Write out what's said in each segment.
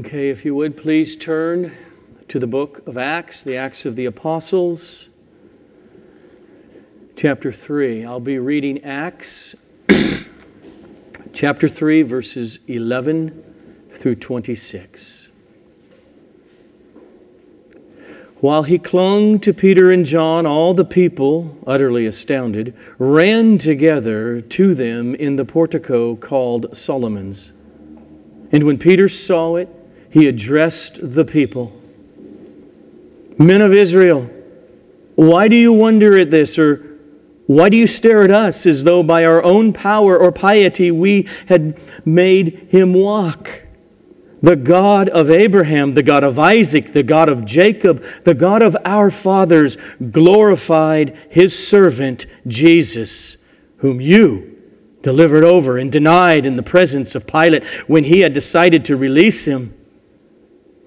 Okay, if you would please turn to the book of Acts, the Acts of the Apostles, chapter 3. I'll be reading Acts, chapter 3, verses 11 through 26. While he clung to Peter and John, all the people, utterly astounded, ran together to them in the portico called Solomon's. And when Peter saw it, he addressed the people. Men of Israel, why do you wonder at this, or why do you stare at us as though by our own power or piety we had made him walk? The God of Abraham, the God of Isaac, the God of Jacob, the God of our fathers glorified his servant Jesus, whom you delivered over and denied in the presence of Pilate when he had decided to release him.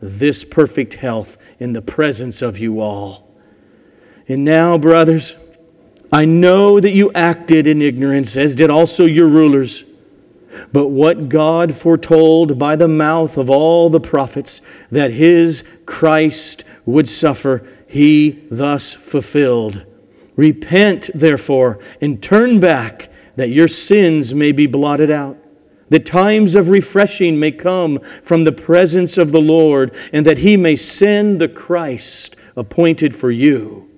this perfect health in the presence of you all. And now, brothers, I know that you acted in ignorance, as did also your rulers. But what God foretold by the mouth of all the prophets, that his Christ would suffer, he thus fulfilled. Repent, therefore, and turn back, that your sins may be blotted out, that times of refreshing may come from the presence of the Lord, and that he may send the Christ appointed for you,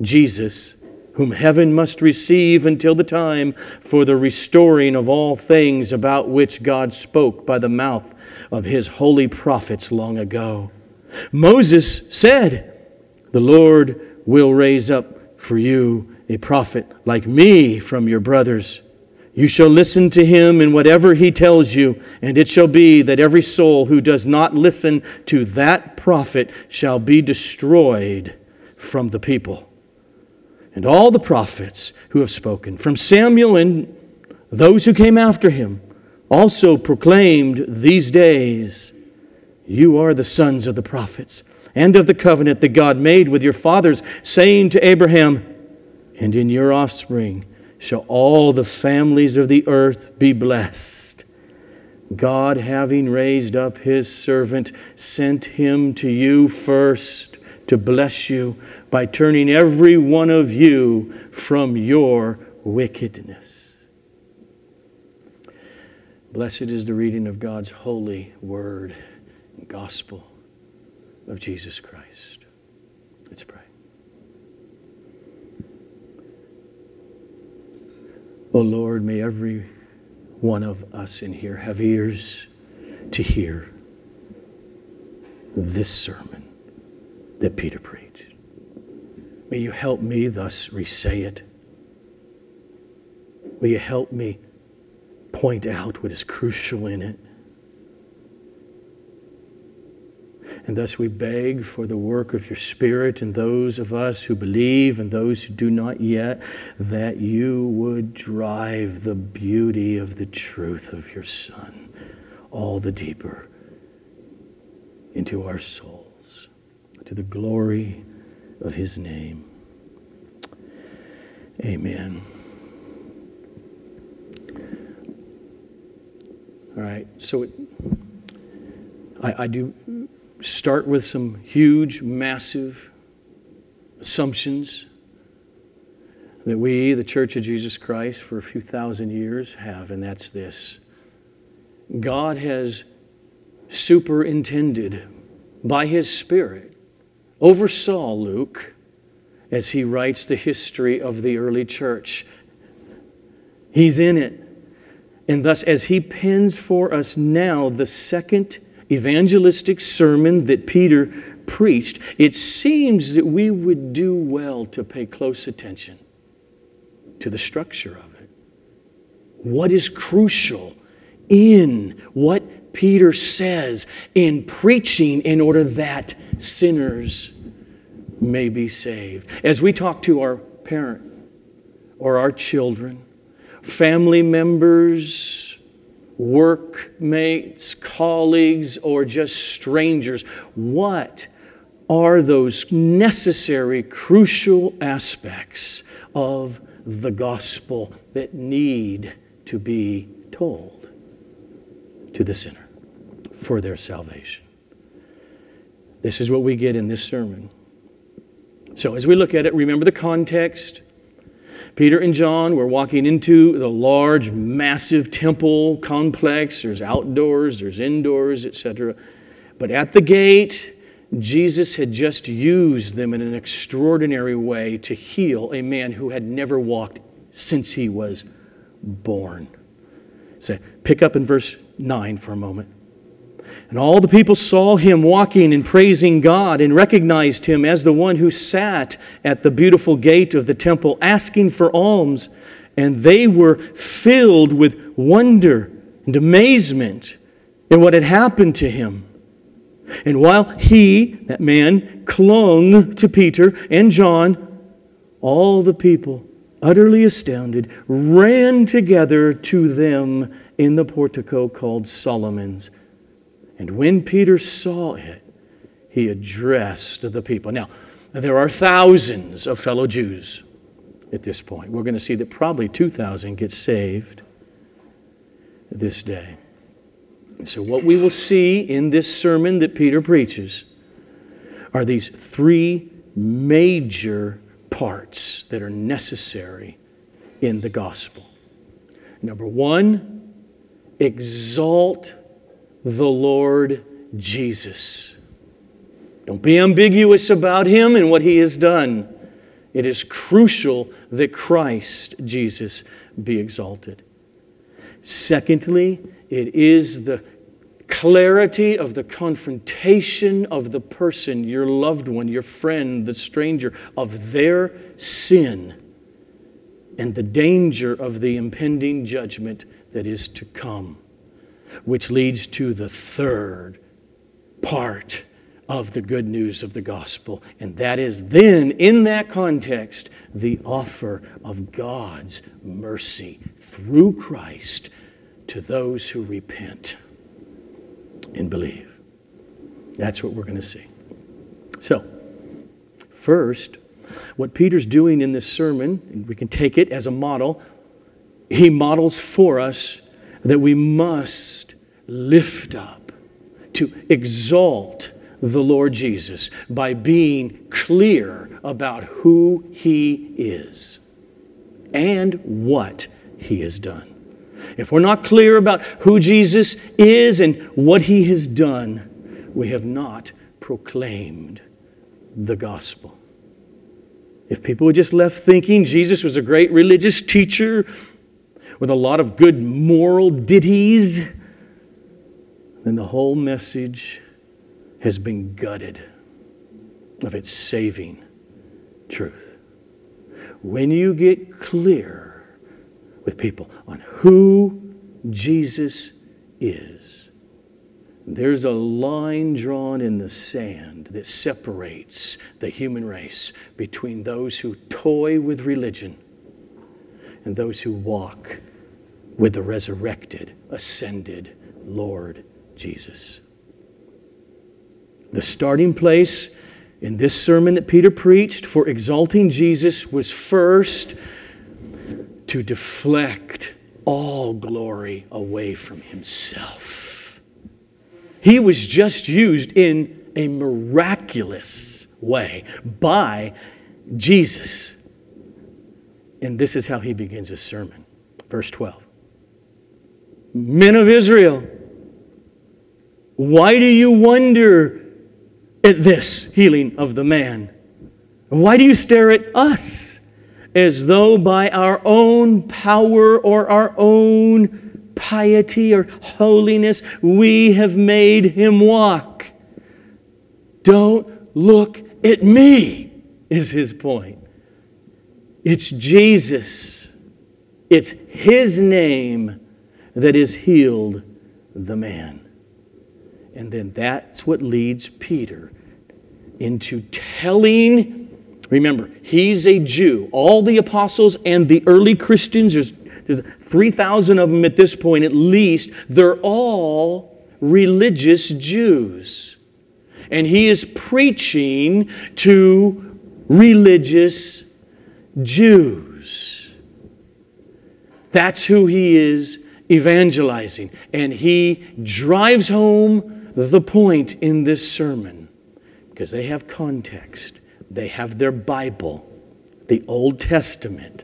Jesus, whom heaven must receive until the time for the restoring of all things, about which God spoke by the mouth of his holy prophets long ago. Moses said, the Lord will raise up for you a prophet like me from your brothers. You shall listen to him in whatever he tells you, and it shall be that every soul who does not listen to that prophet shall be destroyed from the people. And all the prophets who have spoken, from Samuel and those who came after him, also proclaimed these days, you are the sons of the prophets and of the covenant that God made with your fathers, saying to Abraham, and in your offspring shall all the families of the earth be blessed. God, having raised up his servant, sent him to you first to bless you by turning every one of you from your wickedness. Blessed is the reading of God's holy word, Gospel of Jesus Christ. Let's pray. O Lord, may every one of us in here have ears to hear this sermon that Peter preached. May you help me thus re-say it. Will you help me point out what is crucial in it? And thus we beg for the work of your Spirit in those of us who believe and those who do not yet, that you would drive the beauty of the truth of your Son all the deeper into our souls, to the glory of his name. Amen. All right, so I do start with some huge, massive assumptions that we, the Church of Jesus Christ, for a few thousand years have, and that's this. God has superintended by his Spirit, oversaw Luke as he writes the history of the early church. He's in it. And thus, as he pens for us now the second evangelistic sermon that Peter preached, it seems that we would do well to pay close attention to the structure of it. What is crucial in what Peter says, in preaching in order that sinners may be saved. As we talk to our parent or our children, family members, workmates, colleagues, or just strangers, what are those necessary, crucial aspects of the gospel that need to be told to the sinner for their salvation? This is what we get in this sermon. So as we look at it, remember the context. Peter and John were walking into the large, massive temple complex. There's outdoors, there's indoors, etc. But at the gate, Jesus had just used them in an extraordinary way to heal a man who had never walked since he was born. So pick up in verse 9 for a moment. And all the people saw him walking and praising God, and recognized him as the one who sat at the beautiful gate of the temple asking for alms. And they were filled with wonder and amazement at what had happened to him. And while he, that man, clung to Peter and John, all the people, utterly astounded, ran together to them in the portico called Solomon's. And when Peter saw it, he addressed the people. Now, there are thousands of fellow Jews at this point. We're going to see that probably 2,000 get saved this day. So what we will see in this sermon that Peter preaches are these three major parts that are necessary in the gospel. Number one, exalt the Lord Jesus. Don't be ambiguous about Him and what He has done. It is crucial that Christ Jesus be exalted. Secondly, it is the clarity of the confrontation of the person, your loved one, your friend, the stranger, of their sin and the danger of the impending judgment that is to come, which leads to the third part of the good news of the gospel. And that is then, in that context, the offer of God's mercy through Christ to those who repent and believe. That's what we're going to see. So, first, what Peter's doing in this sermon, and we can take it as a model, he models for us that we must lift up, to exalt the Lord Jesus by being clear about who He is and what He has done. If we're not clear about who Jesus is and what He has done, we have not proclaimed the gospel. If people were just left thinking Jesus was a great religious teacher with a lot of good moral ditties, then the whole message has been gutted of its saving truth. When you get clear with people on who Jesus is, there's a line drawn in the sand that separates the human race between those who toy with religion and those who walk with the resurrected, ascended Lord Jesus. The starting place in this sermon that Peter preached for exalting Jesus was first to deflect all glory away from himself. He was just used in a miraculous way by Jesus. And this is how he begins his sermon. Verse 12. Men of Israel, why do you wonder at this healing of the man? Why do you stare at us as though by our own power or our own piety or holiness we have made him walk? Don't look at me, is his point. It's Jesus, it's His name that has healed the man. And then that's what leads Peter into telling, remember, he's a Jew. All the apostles and the early Christians, there's 3,000 of them at this point at least, they're all religious Jews. And he is preaching to religious Jews. That's who he is evangelizing. And he drives home the point in this sermon because they have context. They have their Bible, the Old Testament.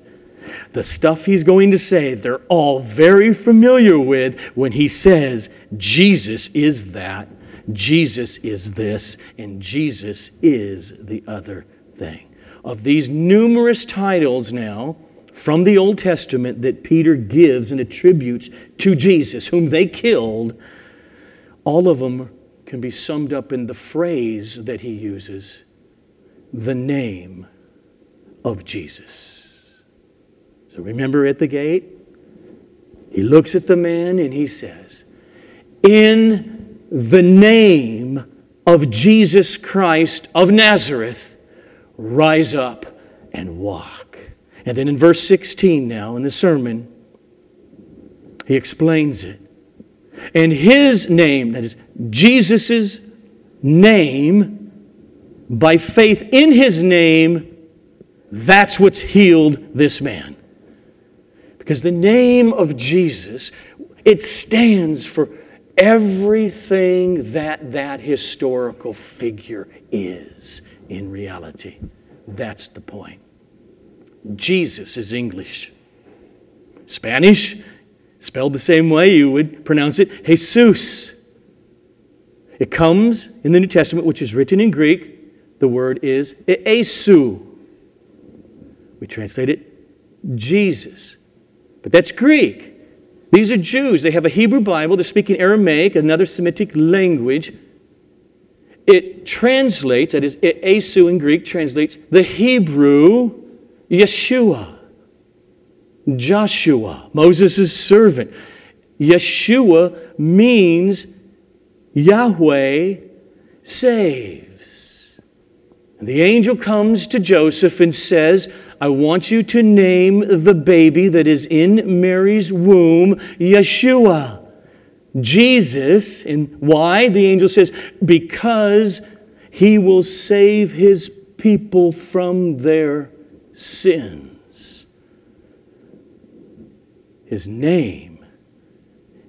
The stuff he's going to say, they're all very familiar with when he says, Jesus is that, Jesus is this, and Jesus is the other thing. Of these numerous titles now from the Old Testament that Peter gives and attributes to Jesus, whom they killed, all of them can be summed up in the phrase that he uses, the name of Jesus. So remember at the gate, he looks at the man and he says, in the name of Jesus Christ of Nazareth, rise up and walk. And then in verse 16 now in the sermon, he explains it. And his name, that is Jesus' name, by faith in his name, that's what's healed this man. Because the name of Jesus, it stands for everything that historical figure is in reality. That's the point. Jesus is English. Spanish, spelled the same way you would pronounce it, Iēsous. It comes in the New Testament, which is written in Greek. The word is Iēsous. We translate it Jesus. But that's Greek. These are Jews. They have a Hebrew Bible. They're speaking Aramaic, another Semitic language. It translates, that is, Iēsous in Greek translates the Hebrew Yeshua, Joshua, Moses' servant. Yeshua means Yahweh saves. And the angel comes to Joseph and says, I want you to name the baby that is in Mary's womb, Yeshua, Jesus. And why? The angel says, because he will save his people from their sins. His name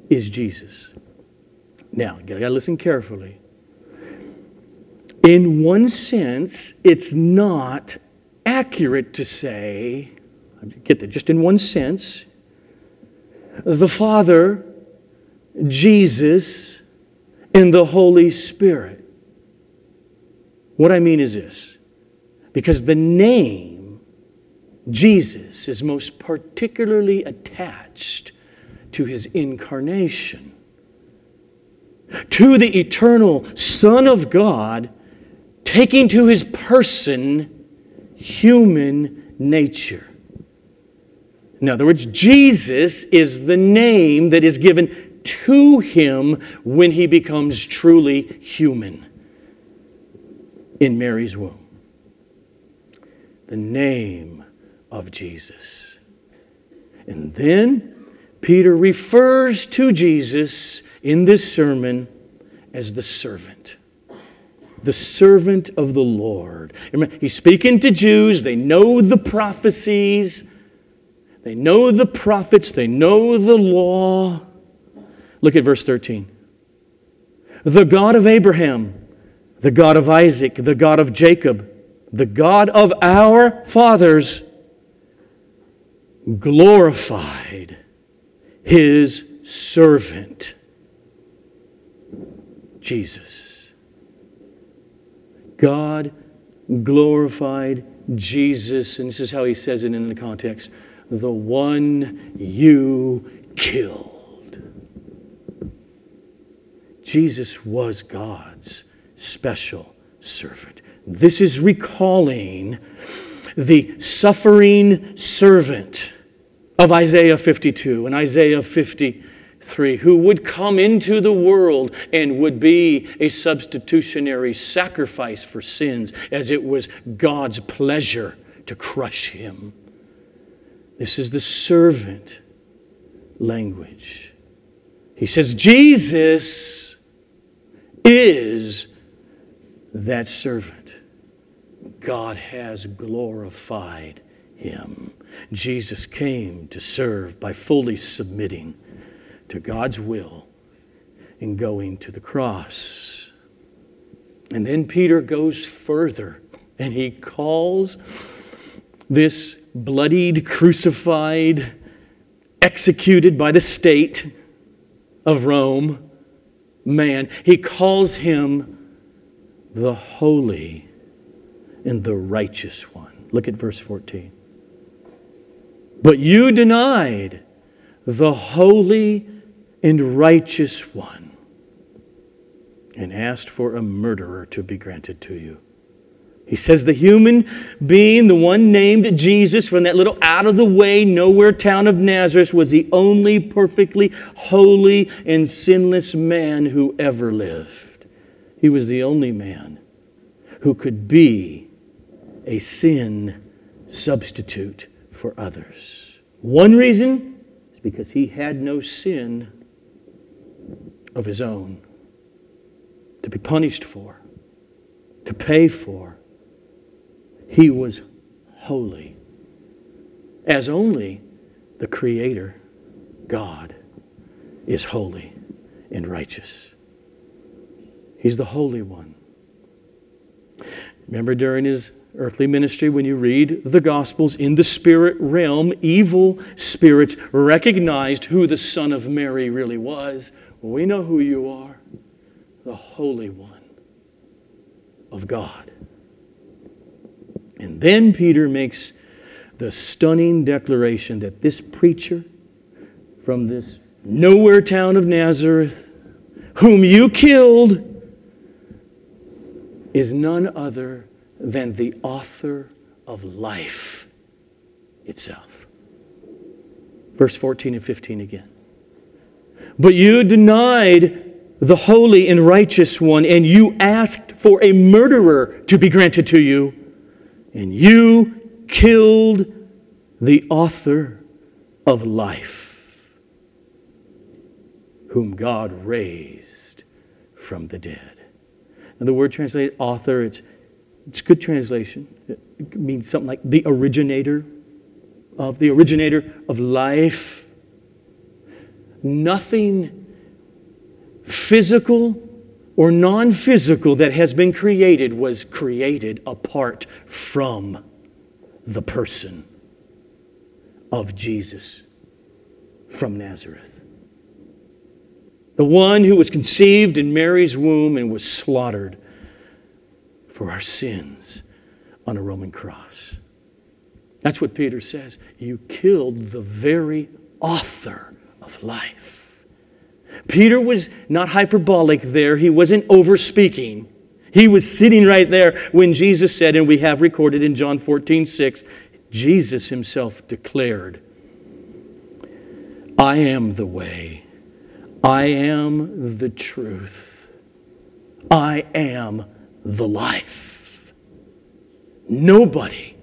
is Jesus. Now, you gotta listen carefully. In one sense, it's not accurate to say, get that just in one sense, the Father, Jesus, and the Holy Spirit. What I mean is this, because the name Jesus is most particularly attached to his incarnation. To the eternal Son of God, taking to his person human nature. In other words, Jesus is the name that is given to him when he becomes truly human in Mary's womb. The name of Jesus. And then Peter refers to Jesus in this sermon as the servant. The servant of the Lord. Remember, he's speaking to Jews. They know the prophecies. They know the prophets. They know the law. Look at verse 13. The God of Abraham, the God of Isaac, the God of Jacob, the God of our fathers, glorified his servant, Jesus. God glorified Jesus, and this is how he says it in the context, the one you killed. Jesus was God's special servant. This is recalling the suffering servant of Isaiah 52 and Isaiah 53. 3, who would come into the world and would be a substitutionary sacrifice for sins, as it was God's pleasure to crush him. This is the servant language. He says, Jesus is that servant. God has glorified him. Jesus came to serve by fully submitting to God's will in going to the cross. And then Peter goes further and he calls this bloodied, crucified, executed by the state of Rome man, he calls him the holy and the righteous one. Look at verse 14. But you denied the holy and righteous one and asked for a murderer to be granted to you. He says the human being, the one named Jesus from that little out-of-the-way, nowhere town of Nazareth, was the only perfectly holy and sinless man who ever lived. He was the only man who could be a sin substitute for others. One reason is because he had no sin of his own to be punished for, to pay for. He was holy, as only the Creator, God, is holy and righteous. He's the Holy One. Remember during His earthly ministry, when you read the Gospels, in the spirit realm, evil spirits recognized who the Son of Mary really was. Well, we know who you are, the Holy One of God. And then Peter makes the stunning declaration that this preacher from this nowhere town of Nazareth, whom you killed, is none other than the author of life itself. Verse 14 and 15 again. But you denied the holy and righteous one, and you asked for a murderer to be granted to you. And you killed the author of life, whom God raised from the dead. And the word translated author, it's a good translation. It means something like the originator of life. Nothing physical or non-physical that has been created was created apart from the person of Jesus from Nazareth. The one who was conceived in Mary's womb and was slaughtered for our sins on a Roman cross. That's what Peter says. You killed the very author of life. Peter was not hyperbolic there. He wasn't overspeaking. He was sitting right there when Jesus said, and we have recorded in John 14:6, Jesus himself declared, I am the way. I am the truth. I am the life. Nobody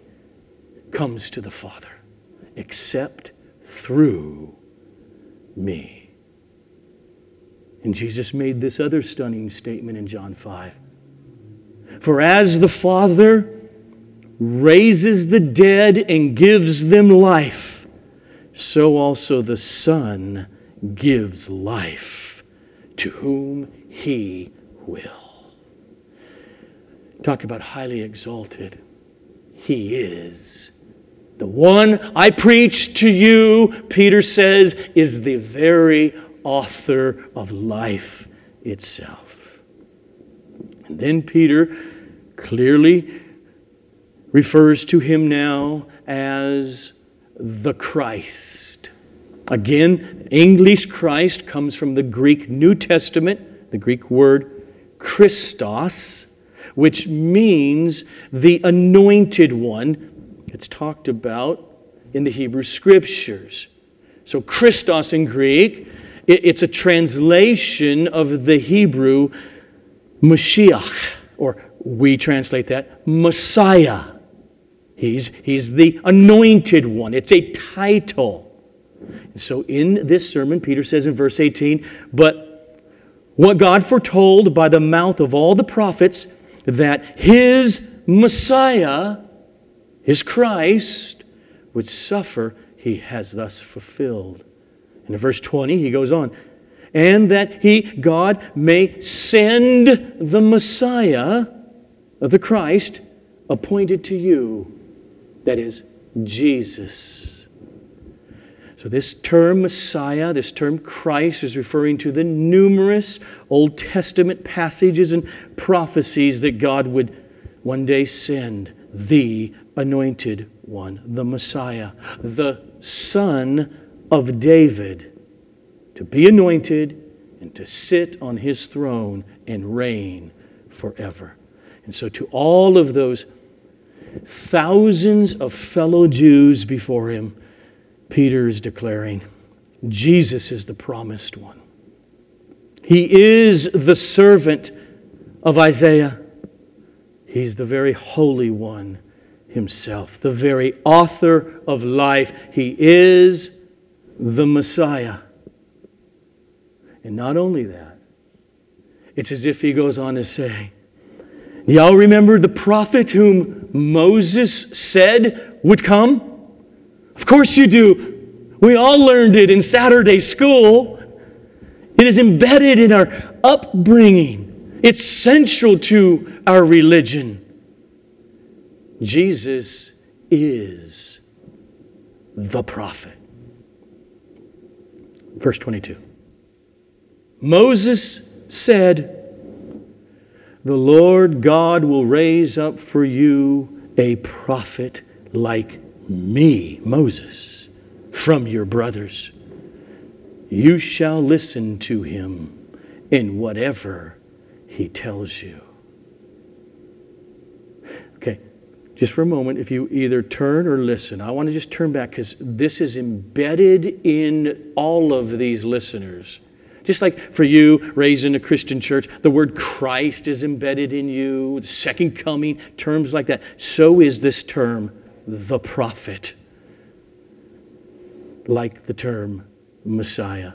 comes to the Father except through me. And Jesus made this other stunning statement in John 5. For as the Father raises the dead and gives them life, so also the Son gives life to whom He will. Talk about highly exalted. He is. The one I preach to you, Peter says, is the very author of life itself. And then Peter clearly refers to him now as the Christ. Again, English Christ comes from the Greek New Testament, the Greek word Christos, which means the anointed one. It's talked about in the Hebrew Scriptures. So Christos in Greek It's a translation of the Hebrew Mashiach, or we translate that Messiah. He's the anointed one. It's a title. And so in this sermon, Peter says in verse 18, "But what God foretold by the mouth of all the prophets, that his Messiah, his Christ, would suffer, he has thus fulfilled." And in verse 20, he goes on, "And that he, God, may send the Messiah, the Christ, appointed to you," that is, Jesus. So this term Messiah, this term Christ, is referring to the numerous Old Testament passages and prophecies that God would one day send the Anointed One, the Messiah, the Son of David, to be anointed and to sit on his throne and reign forever. And so to all of those thousands of fellow Jews before him, Peter is declaring, Jesus is the promised one. He is the servant of Isaiah. He's the very Holy One himself, the very author of life. He is the Messiah. And not only that, it's as if he goes on to say, y'all remember the prophet whom Moses said would come? Of course you do. We all learned it in Saturday school. It is embedded in our upbringing. It's central to our religion. Jesus is the prophet. Verse 22. Moses said, "The Lord God will raise up for you a prophet like me, Moses, from your brothers. You shall listen to him in whatever he tells you." Okay, just for a moment, if you either turn or listen, I want to just turn back because this is embedded in all of these listeners. Just like for you, raised in a Christian church, the word Christ is embedded in you, the second coming, terms like that. So is this term, the prophet, like the term Messiah.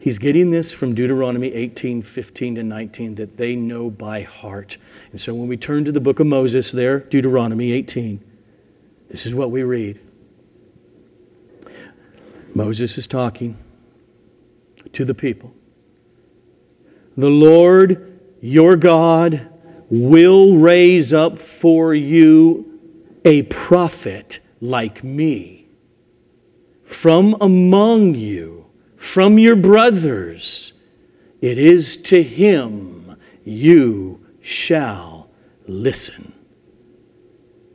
He's getting this from Deuteronomy 18:15-19 that they know by heart. And so when we turn to the book of Moses there, Deuteronomy 18, this is what we read. Moses is talking to the people. "The Lord your God will raise up for you a prophet like me from among you, from your brothers. It is to him you shall listen."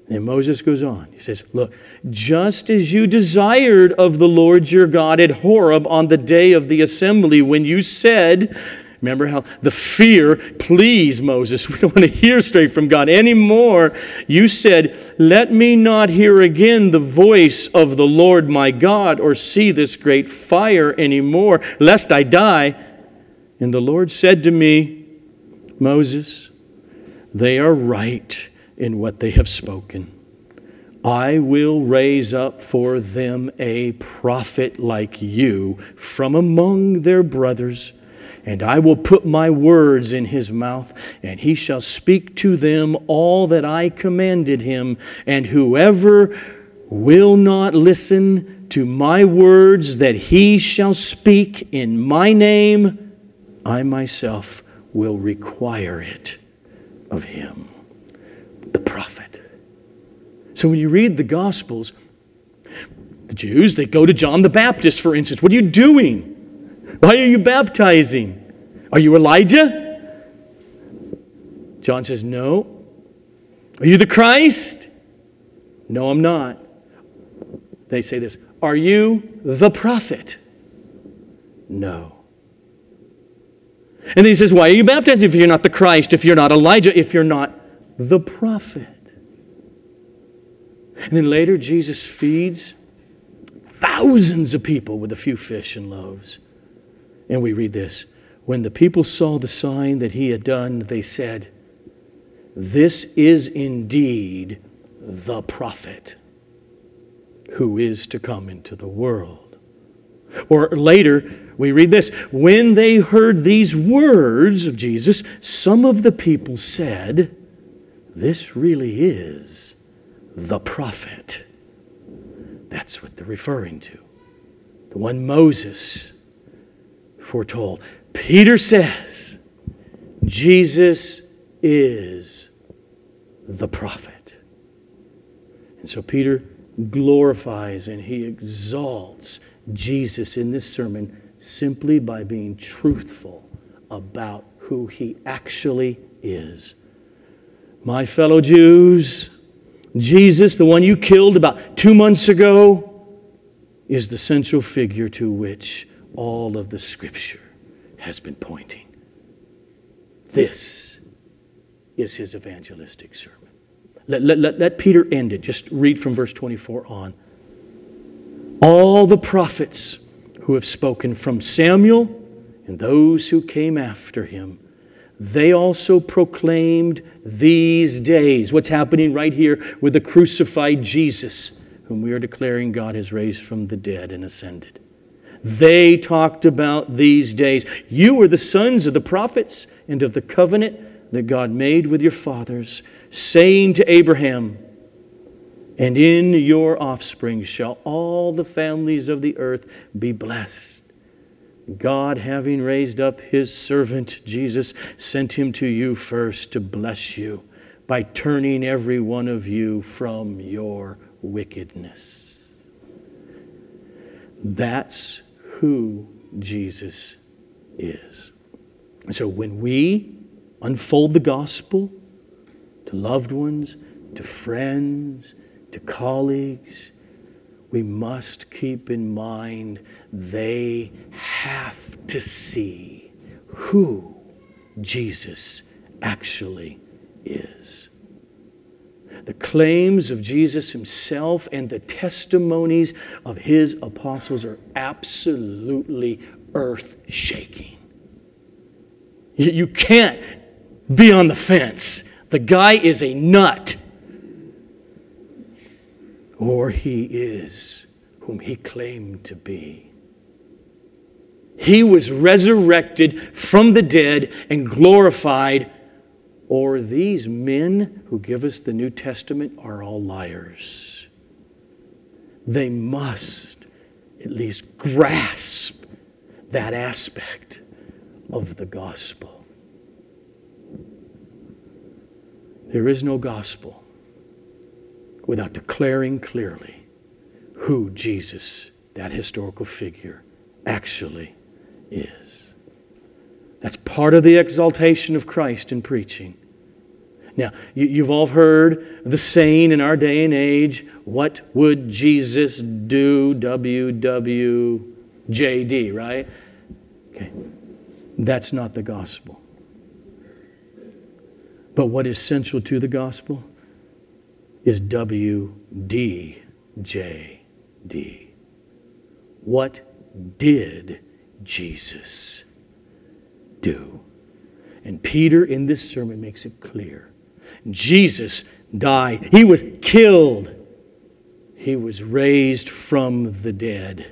And Moses goes on. He says, "Look, just as you desired of the Lord your God at Horeb on the day of the assembly when you said," remember how the fear, please Moses, we don't want to hear straight from God anymore. "You said, let me not hear again the voice of the Lord my God or see this great fire anymore, lest I die. And the Lord said to me, Moses, they are right in what they have spoken. I will raise up for them a prophet like you from among their brothers, and I will put my words in his mouth, and he shall speak to them all that I commanded him. And whoever will not listen to my words that he shall speak in my name, I myself will require it of him." The prophet. So when you read the Gospels, the Jews, they go to John the Baptist, for instance. What are you doing? Why are you baptizing? Are you Elijah? John says, no. Are you the Christ? No, I'm not. They say this, are you the prophet? No. And then he says, why are you baptizing if you're not the Christ, if you're not Elijah, if you're not the prophet? And then later, Jesus feeds thousands of people with a few fish and loaves. And we read this. When the people saw the sign that he had done, they said, "This is indeed the prophet who is to come into the world." Or later, we read this. When they heard these words of Jesus, some of the people said, "This really is the prophet." That's what they're referring to. The one Moses foretold. Peter says, Jesus is the prophet. And so Peter glorifies and he exalts Jesus in this sermon simply by being truthful about who he actually is. My fellow Jews, Jesus, the one you killed about 2 months ago, is the central figure to which all of the Scripture has been pointing. This is his evangelistic sermon. Let Peter end it. Just read from verse 24 on. All the prophets who have spoken from Samuel and those who came after him, they also proclaimed these days. What's happening right here with the crucified Jesus, whom we are declaring God has raised from the dead and ascended. They talked about these days. You were the sons of the prophets and of the covenant that God made with your fathers, saying to Abraham, "And in your offspring shall all the families of the earth be blessed." God, having raised up his servant Jesus, sent him to you first to bless you by turning every one of you from your wickedness. That's who Jesus is. And so when we unfold the gospel to loved ones, to friends, to colleagues, we must keep in mind they have to see who Jesus actually is. The claims of Jesus himself and the testimonies of his apostles are absolutely earth-shaking. You can't be on the fence. The guy is a nut. Or he is whom he claimed to be. He was resurrected from the dead and glorified, or these men who give us the New Testament are all liars. They must at least grasp that aspect of the gospel. There is no gospel without declaring clearly who Jesus, that historical figure, actually is. That's part of the exaltation of Christ in preaching. Now, you've all heard the saying in our day and age, what would Jesus do, WWJD, right? Okay. That's not the gospel. But what is central to the gospel is WDJD. What did Jesus do? And Peter in this sermon makes it clear. Jesus died. He was killed. He was raised from the dead.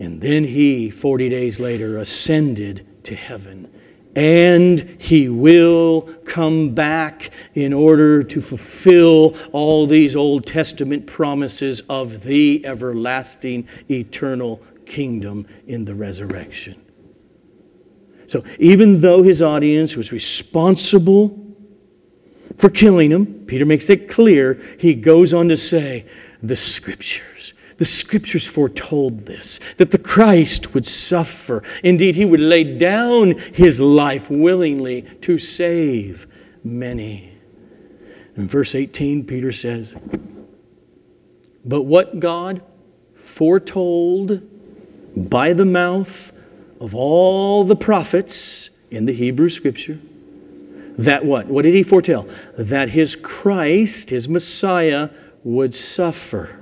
And then he, 40 days later, ascended to heaven. And he will come back in order to fulfill all these Old Testament promises of the everlasting, eternal kingdom in the resurrection. So even though his audience was responsible for killing him, Peter makes it clear, he goes on to say, the Scriptures foretold this, that the Christ would suffer. Indeed, he would lay down his life willingly to save many. In verse 18, Peter says, "But what God foretold by the mouth of all the prophets in the Hebrew Scripture, that what? What did he foretell? That his Christ, his Messiah, would suffer.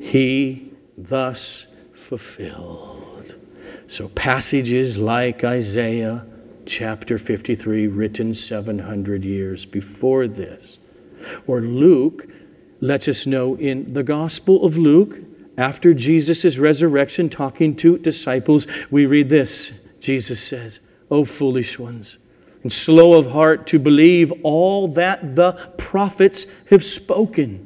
He thus fulfilled." So passages like Isaiah chapter 53, written 700 years before this, or Luke lets us know in the Gospel of Luke, after Jesus' resurrection, talking to disciples, we read this. Jesus says, "O foolish ones, and slow of heart to believe all that the prophets have spoken.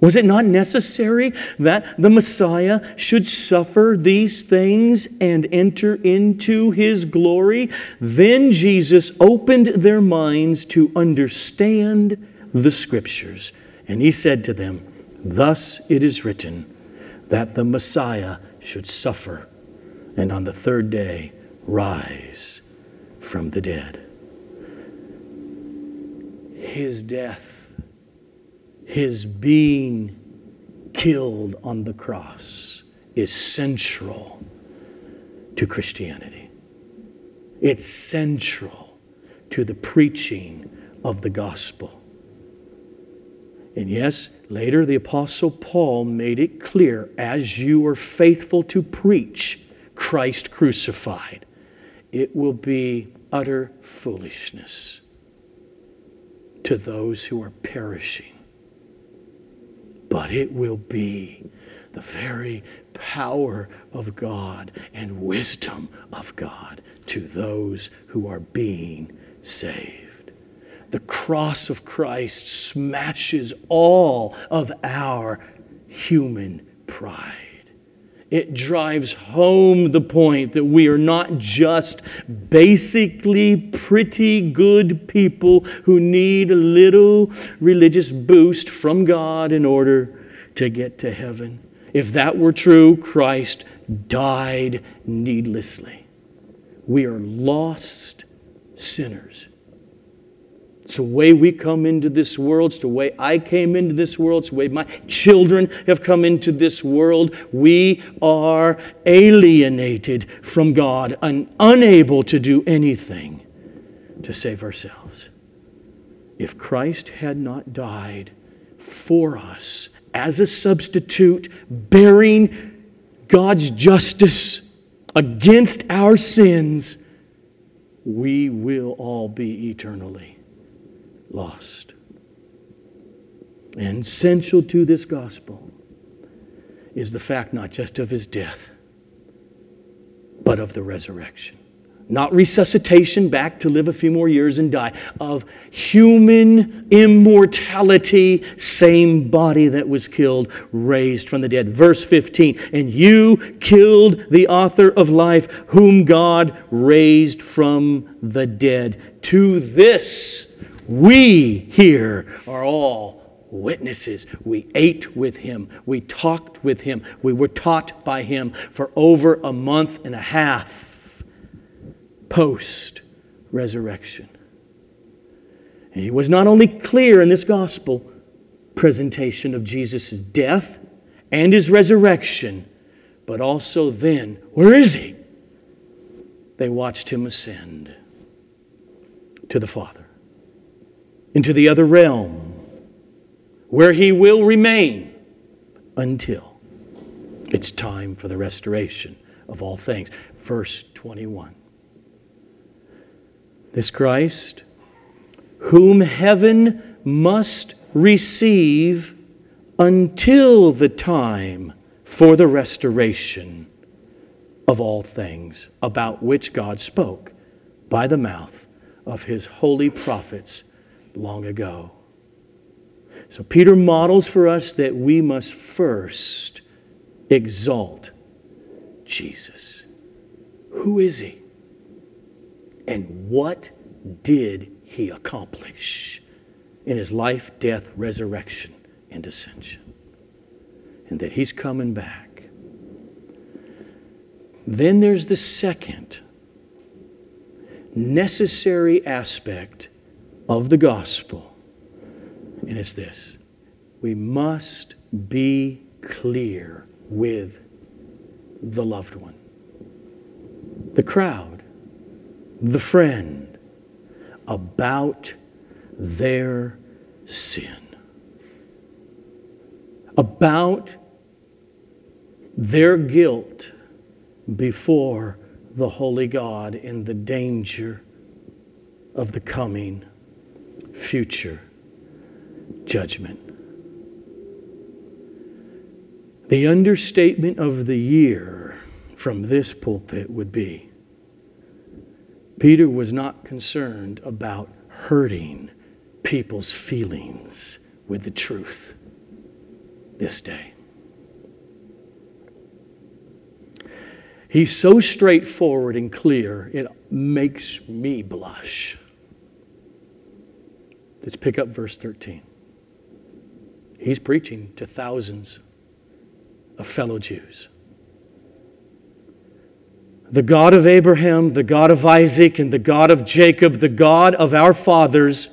Was it not necessary that the Messiah should suffer these things and enter into His glory?" Then Jesus opened their minds to understand the Scriptures. And He said to them, "Thus it is written, that the Messiah should suffer, and on the third day rise from the dead." His death, His being killed on the cross, is central to Christianity. It's central to the preaching of the gospel. And yes, later the Apostle Paul made it clear, as you are faithful to preach Christ crucified, it will be utter foolishness to those who are perishing. But it will be the very power of God and wisdom of God to those who are being saved. The cross of Christ smashes all of our human pride. It drives home the point that we are not just basically pretty good people who need a little religious boost from God in order to get to heaven. If that were true, Christ died needlessly. We are lost sinners. It's the way we come into this world. It's the way I came into this world. It's the way my children have come into this world. We are alienated from God and unable to do anything to save ourselves. If Christ had not died for us as a substitute, bearing God's justice against our sins, we will all be eternally lost. And central to this gospel is the fact not just of His death, but of the resurrection. Not resuscitation back to live a few more years and die, of human immortality, same body that was killed, raised from the dead. Verse 15, "And you killed the author of life, whom God raised from the dead. To this we here are all witnesses. We ate with Him. We talked with Him. We were taught by Him for over a month and a half post-resurrection." And He was not only clear in this gospel presentation of Jesus' death and His resurrection, but also then, where is He? They watched Him ascend to the Father, into the other realm, where He will remain until it's time for the restoration of all things. Verse 21. "This Christ, whom heaven must receive until the time for the restoration of all things, about which God spoke by the mouth of His holy prophets long ago." So Peter models for us that we must first exalt Jesus. Who is He? And what did He accomplish in His life, death, resurrection, and ascension? And that He's coming back. Then there's the second necessary aspect of the gospel, and it's this: we must be clear with the loved one, the crowd, the friend, about their sin, about their guilt before the holy God in the danger of the coming future judgment. The understatement of the year from this pulpit would be, Peter was not concerned about hurting people's feelings with the truth this day. He's so straightforward and clear, it makes me blush. Let's pick up verse 13. He's preaching to thousands of fellow Jews. The God of Abraham, the God of Isaac, and the God of Jacob, the God of our fathers,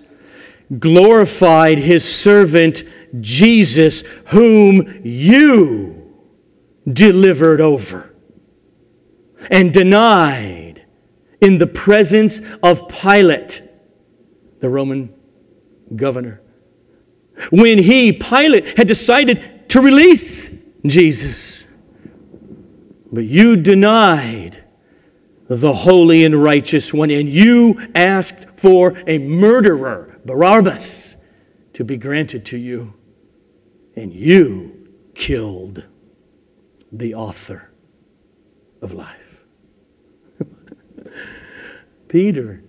glorified his servant Jesus, whom you delivered over and denied in the presence of Pilate, the Roman governor, when he, Pilate, had decided to release Jesus. But you denied the holy and righteous one, and you asked for a murderer, Barabbas, to be granted to you, and you killed the author of life. Peter,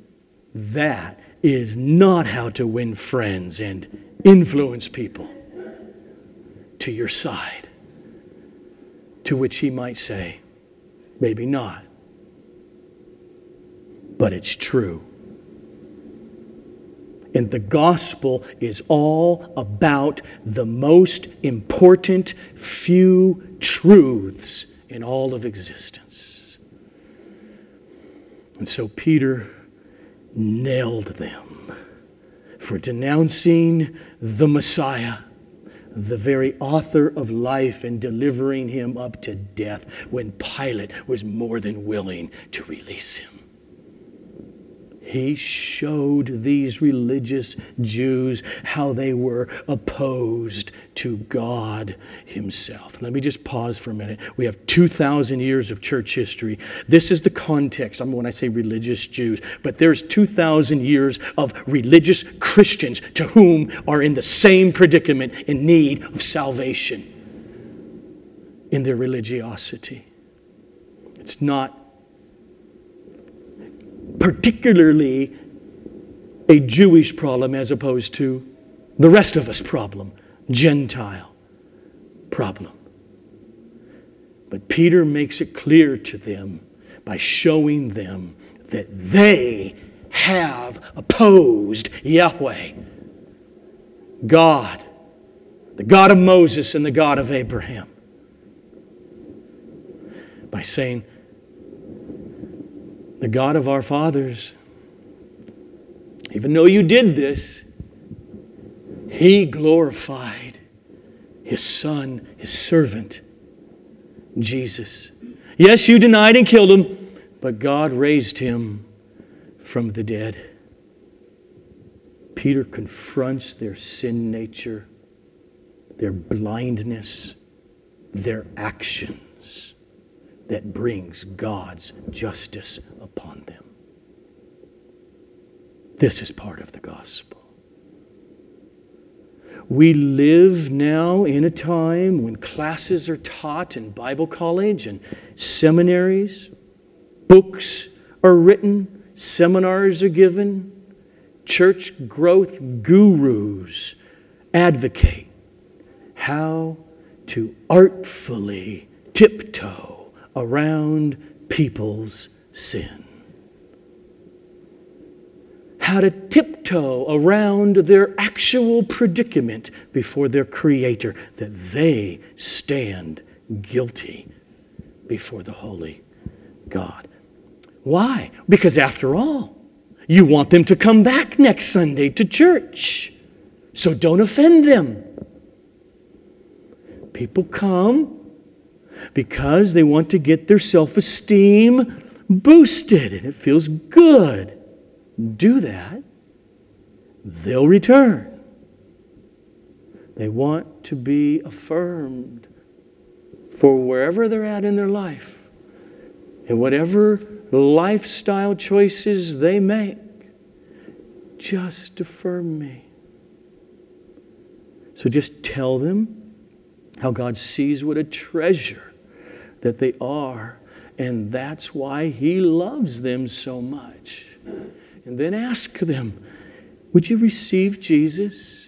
that is not how to win friends and influence people to your side. To which he might say, maybe not, but it's true. And the gospel is all about the most important few truths in all of existence. And so Peter nailed them for denouncing the Messiah, the very author of life, and delivering him up to death when Pilate was more than willing to release him. He showed these religious Jews how they were opposed to God himself. Let me just pause for a minute. We have 2,000 years of church history. This is the context. I mean, when I say religious Jews, but there's 2,000 years of religious Christians to whom are in the same predicament in need of salvation in their religiosity. It's not particularly a Jewish problem as opposed to the rest of us problem, Gentile problem. But Peter makes it clear to them by showing them that they have opposed Yahweh, God, the God of Moses and the God of Abraham, by saying, the God of our fathers, even though you did this, he glorified his son, his servant, Jesus. Yes, you denied and killed him, but God raised him from the dead. Peter confronts their sin nature, their blindness, their action that brings God's justice upon them. This is part of the gospel. We live now in a time when classes are taught in Bible college and seminaries, books are written, seminars are given, church growth gurus advocate how to artfully tiptoe around people's sin. How to tiptoe around their actual predicament before their Creator, that they stand guilty before the holy God. Why? Because after all, you want them to come back next Sunday to church. So don't offend them. People come because they want to get their self-esteem boosted, and it feels good. Do that, they'll return. They want to be affirmed for wherever they're at in their life and whatever lifestyle choices they make just to affirm me. So just tell them how God sees what a treasure that they are, and that's why He loves them so much. And then ask them, would you receive Jesus?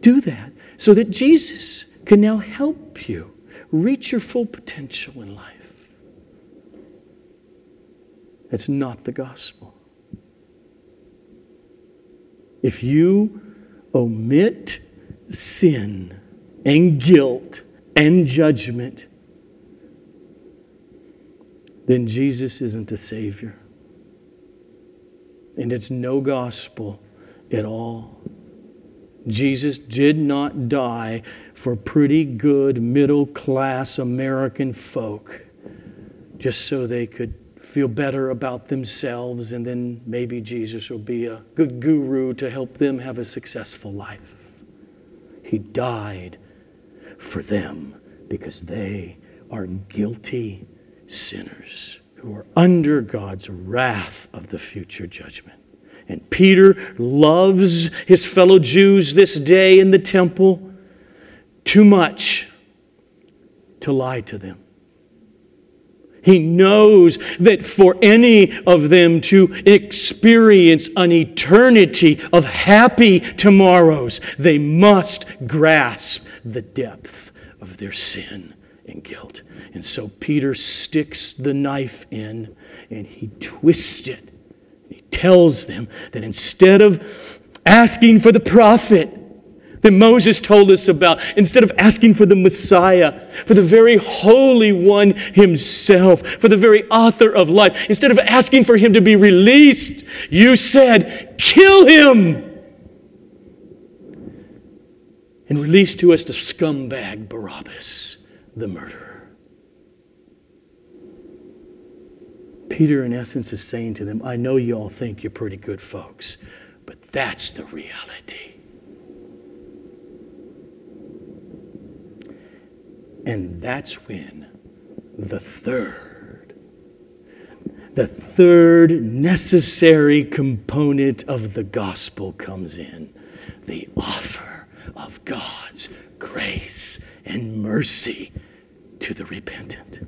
Do that so that Jesus can now help you reach your full potential in life. That's not the gospel. If you omit sin and guilt and judgment, then Jesus isn't a Savior. And it's no gospel at all. Jesus did not die for pretty good middle-class American folk just so they could feel better about themselves, and then maybe Jesus will be a good guru to help them have a successful life. He died for them because they are guilty sinners who are under God's wrath of the future judgment. And Peter loves his fellow Jews this day in the temple too much to lie to them. He knows that for any of them to experience an eternity of happy tomorrows, they must grasp the depth of their sin and guilt. And so Peter sticks the knife in and he twists it. He tells them that instead of asking for the prophet that Moses told us about, instead of asking for the Messiah, for the very Holy One Himself, for the very author of life, instead of asking for Him to be released, you said, kill Him! And release to us the scumbag Barabbas, the murderer. Peter, in essence, is saying to them, I know you all think you're pretty good folks, but that's the reality. And that's when the third necessary component of the gospel comes in. The offer of God's grace and mercy to the repentant.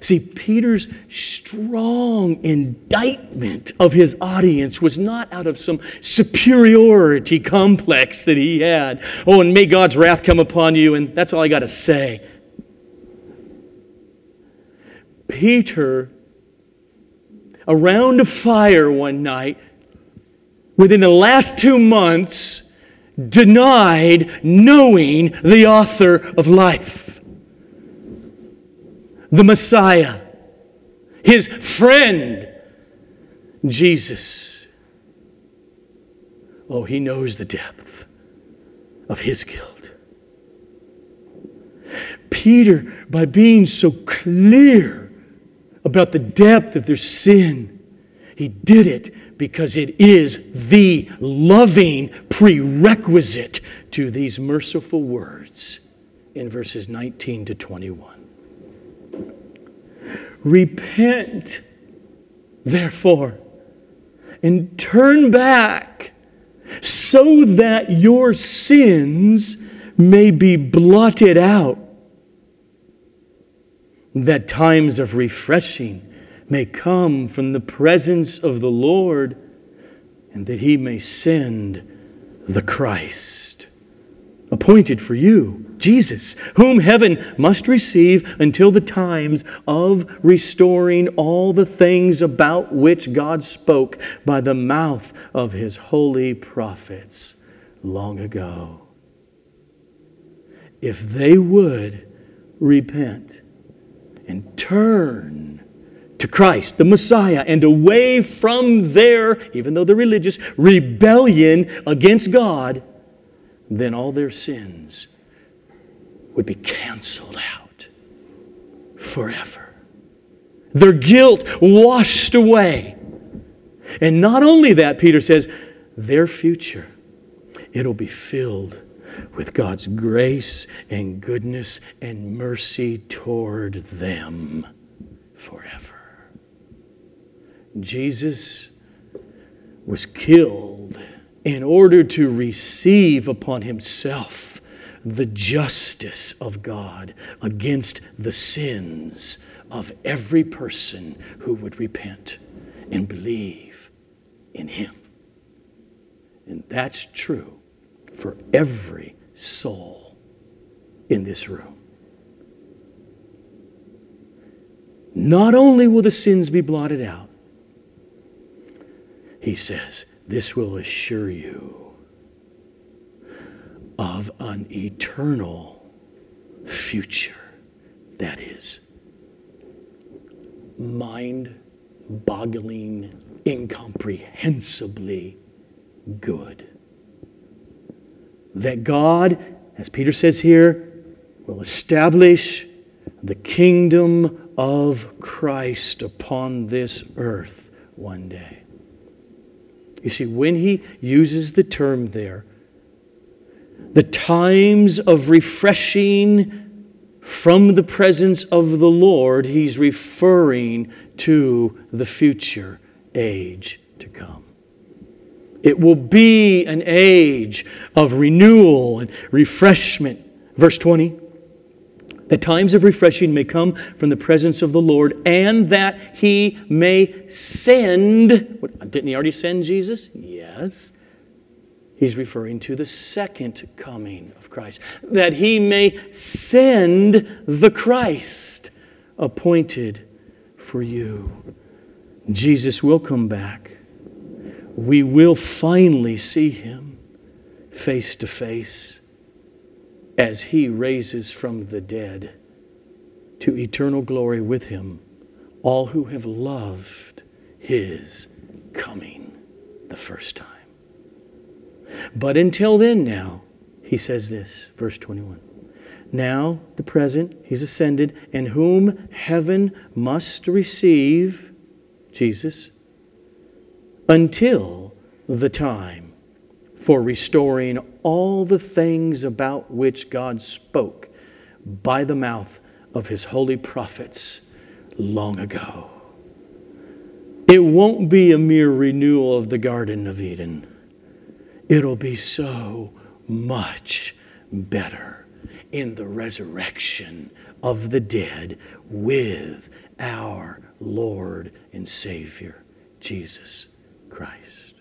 See, Peter's strong indictment of his audience was not out of some superiority complex that he had. Oh, and may God's wrath come upon you, and that's all I got to say. Peter, around a fire one night, within the last 2 months, denied knowing the author of life. The Messiah, his friend, Jesus. Oh, he knows the depth of his guilt. Peter, by being so clear about the depth of their sin, he did it because it is the loving prerequisite to these merciful words in verses 19 to 21. Repent, therefore, and turn back so that your sins may be blotted out, that times of refreshing may come from the presence of the Lord, and that He may send the Christ appointed for you, Jesus, whom heaven must receive until the times of restoring all the things about which God spoke by the mouth of His holy prophets long ago. If they would repent and turn to Christ, the Messiah, and away from their, even though they're religious, rebellion against God, then all their sins would be canceled out forever. Their guilt washed away. And not only that, Peter says, their future, it'll be filled with God's grace and goodness and mercy toward them forever. Jesus was killed in order to receive upon himself the justice of God against the sins of every person who would repent and believe in him. And that's true for every soul in this room. Not only will the sins be blotted out, he says, this will assure you of an eternal future that is mind-boggling, incomprehensibly good. That God, as Peter says here, will establish the kingdom of Christ upon this earth one day. You see, when he uses the term there, the times of refreshing from the presence of the Lord, he's referring to the future age to come. It will be an age of renewal and refreshment. Verse 20, that times of refreshing may come from the presence of the Lord, and that he may send. Didn't he already send Jesus? Yes. He's referring to the second coming of Christ. That he may send the Christ appointed for you. Jesus will come back. We will finally see him face to face as he raises from the dead to eternal glory with him all who have loved his coming the first time. But until then now, he says this, verse 21. Now, the present, he's ascended, and whom heaven must receive, Jesus, until the time for restoring all the things about which God spoke by the mouth of his holy prophets long ago. It won't be a mere renewal of the Garden of Eden. It'll be so much better in the resurrection of the dead with our Lord and Savior, Jesus Christ.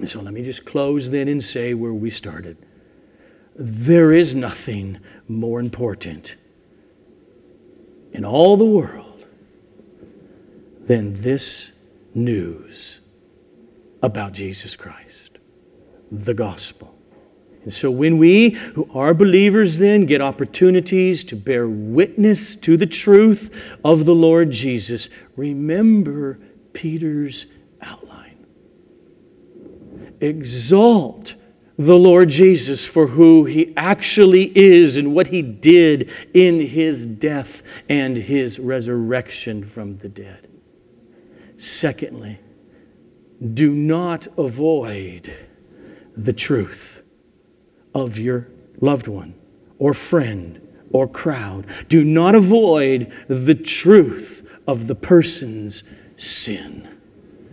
And so let me just close then and say where we started. There is nothing more important in all the world than this news about Jesus Christ, the gospel. And so when we who are believers then get opportunities to bear witness to the truth of the Lord Jesus, remember Peter's exalt the Lord Jesus for who he actually is and what he did in his death and his resurrection from the dead. Secondly, do not avoid the truth of your loved one or friend or crowd. Do not avoid the truth of the person's sin,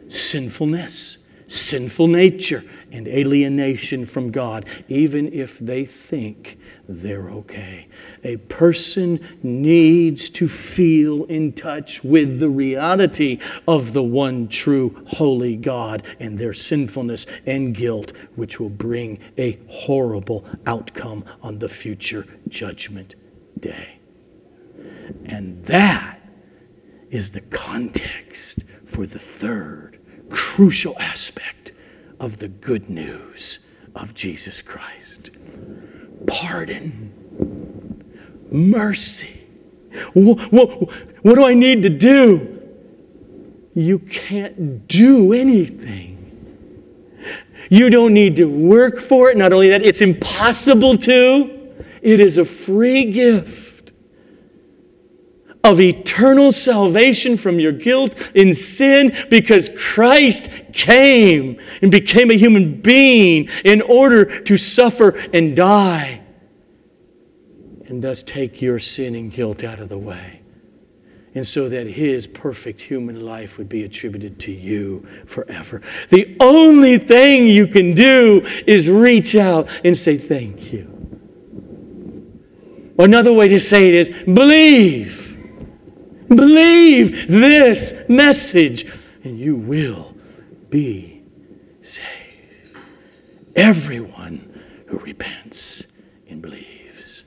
sinfulness, sinful nature, and alienation from God, even if they think they're okay. A person needs to feel in touch with the reality of the one true holy God and their sinfulness and guilt, which will bring a horrible outcome on the future judgment day. And that is the context for the third crucial aspect of the good news of Jesus Christ. Pardon. Mercy. What do I need to do? You can't do anything. You don't need to work for it. Not only that, it's impossible to. It is a free gift of eternal salvation from your guilt in sin, because Christ came and became a human being in order to suffer and die and thus take your sin and guilt out of the way and so that his perfect human life would be attributed to you forever. The only thing you can do is reach out and say thank you. Another way to say it is believe. Believe this message and you will be saved. Everyone who repents and believes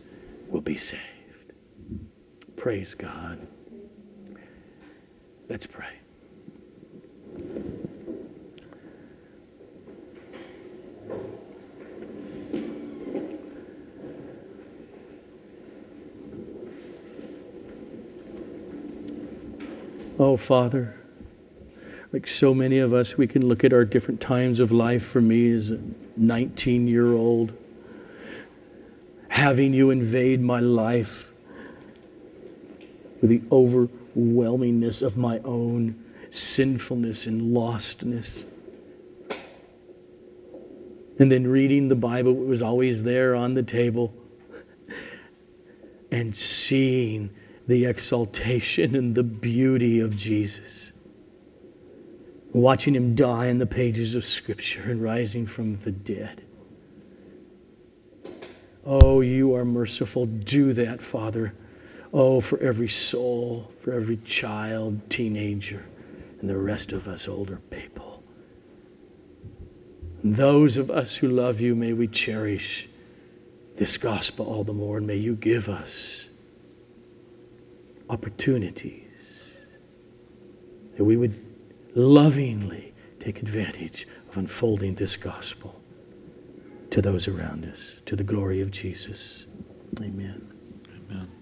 will be saved. Praise God. Let's pray. Oh, Father, like so many of us, we can look at our different times of life. For me as a 19-year-old, having you invade my life with the overwhelmingness of my own sinfulness and lostness. And then reading the Bible, it was always there on the table, and seeing the exaltation and the beauty of Jesus. Watching him die in the pages of Scripture and rising from the dead. Oh, you are merciful. Do that, Father. Oh, for every soul, for every child, teenager, and the rest of us older people. And those of us who love you, may we cherish this gospel all the more, and may you give us opportunities that we would lovingly take advantage of unfolding this gospel to those around us, to the glory of Jesus. Amen. Amen.